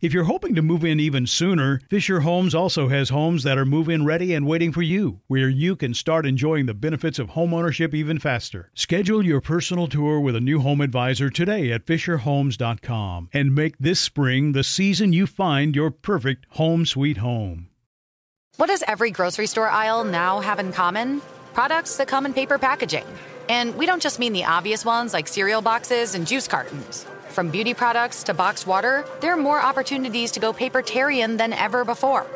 If you're hoping to move in even sooner, Fisher Homes also has homes that are move-in ready and waiting for you, where you can start enjoying the benefits of homeownership even faster. Schedule your personal tour with a new home advisor today at fisherhomes.com and make this spring the season you find your perfect home sweet home. What does every grocery store aisle now have in common? Products that come in paper packaging. And we don't just mean the obvious ones like cereal boxes and juice cartons. From beauty products to boxed water, there are more opportunities to go papertarian than ever before.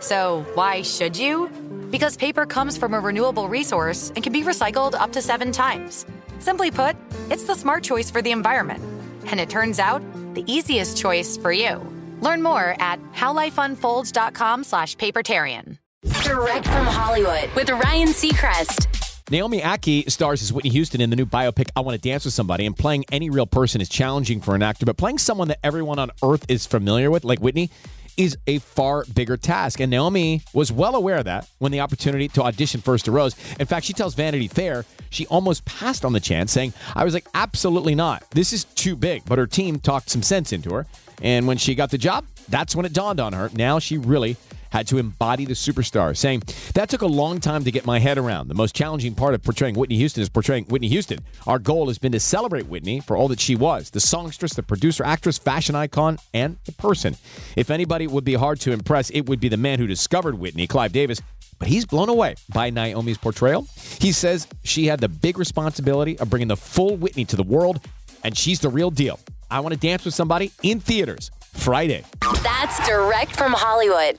So why should you? Because paper comes from a renewable resource and can be recycled up to 7 times. Simply put, it's the smart choice for the environment. And it turns out, the easiest choice for you. Learn more at howlifeunfolds.com/papertarian. Direct from Hollywood with Ryan Seacrest. Naomi Ackie stars as Whitney Houston in the new biopic, I Want to Dance with Somebody, and playing any real person is challenging for an actor, but playing someone that everyone on earth is familiar with, like Whitney, is a far bigger task. And Naomi was well aware of that when the opportunity to audition first arose. In fact, she tells Vanity Fair she almost passed on the chance, saying, I was like, absolutely not. This is too big. But her team talked some sense into her. And when she got the job, that's when it dawned on her. Now she really had to embody the superstar, saying, that took a long time to get my head around. The most challenging part of portraying Whitney Houston is portraying Whitney Houston. Our goal has been to celebrate Whitney for all that she was, the songstress, the producer, actress, fashion icon, and the person. If anybody would be hard to impress, it would be the man who discovered Whitney, Clive Davis, but he's blown away by Naomi's portrayal. He says she had the big responsibility of bringing the full Whitney to the world, and she's the real deal. I Want to Dance with Somebody in theaters Friday. That's direct from Hollywood.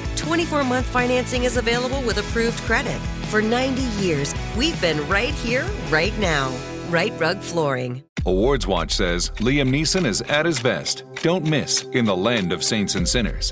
24-month financing is available with approved credit. For 90 years, we've been right here, right now. Right Rug Flooring. Awards Watch says Liam Neeson is at his best. Don't miss In the Land of Saints and Sinners.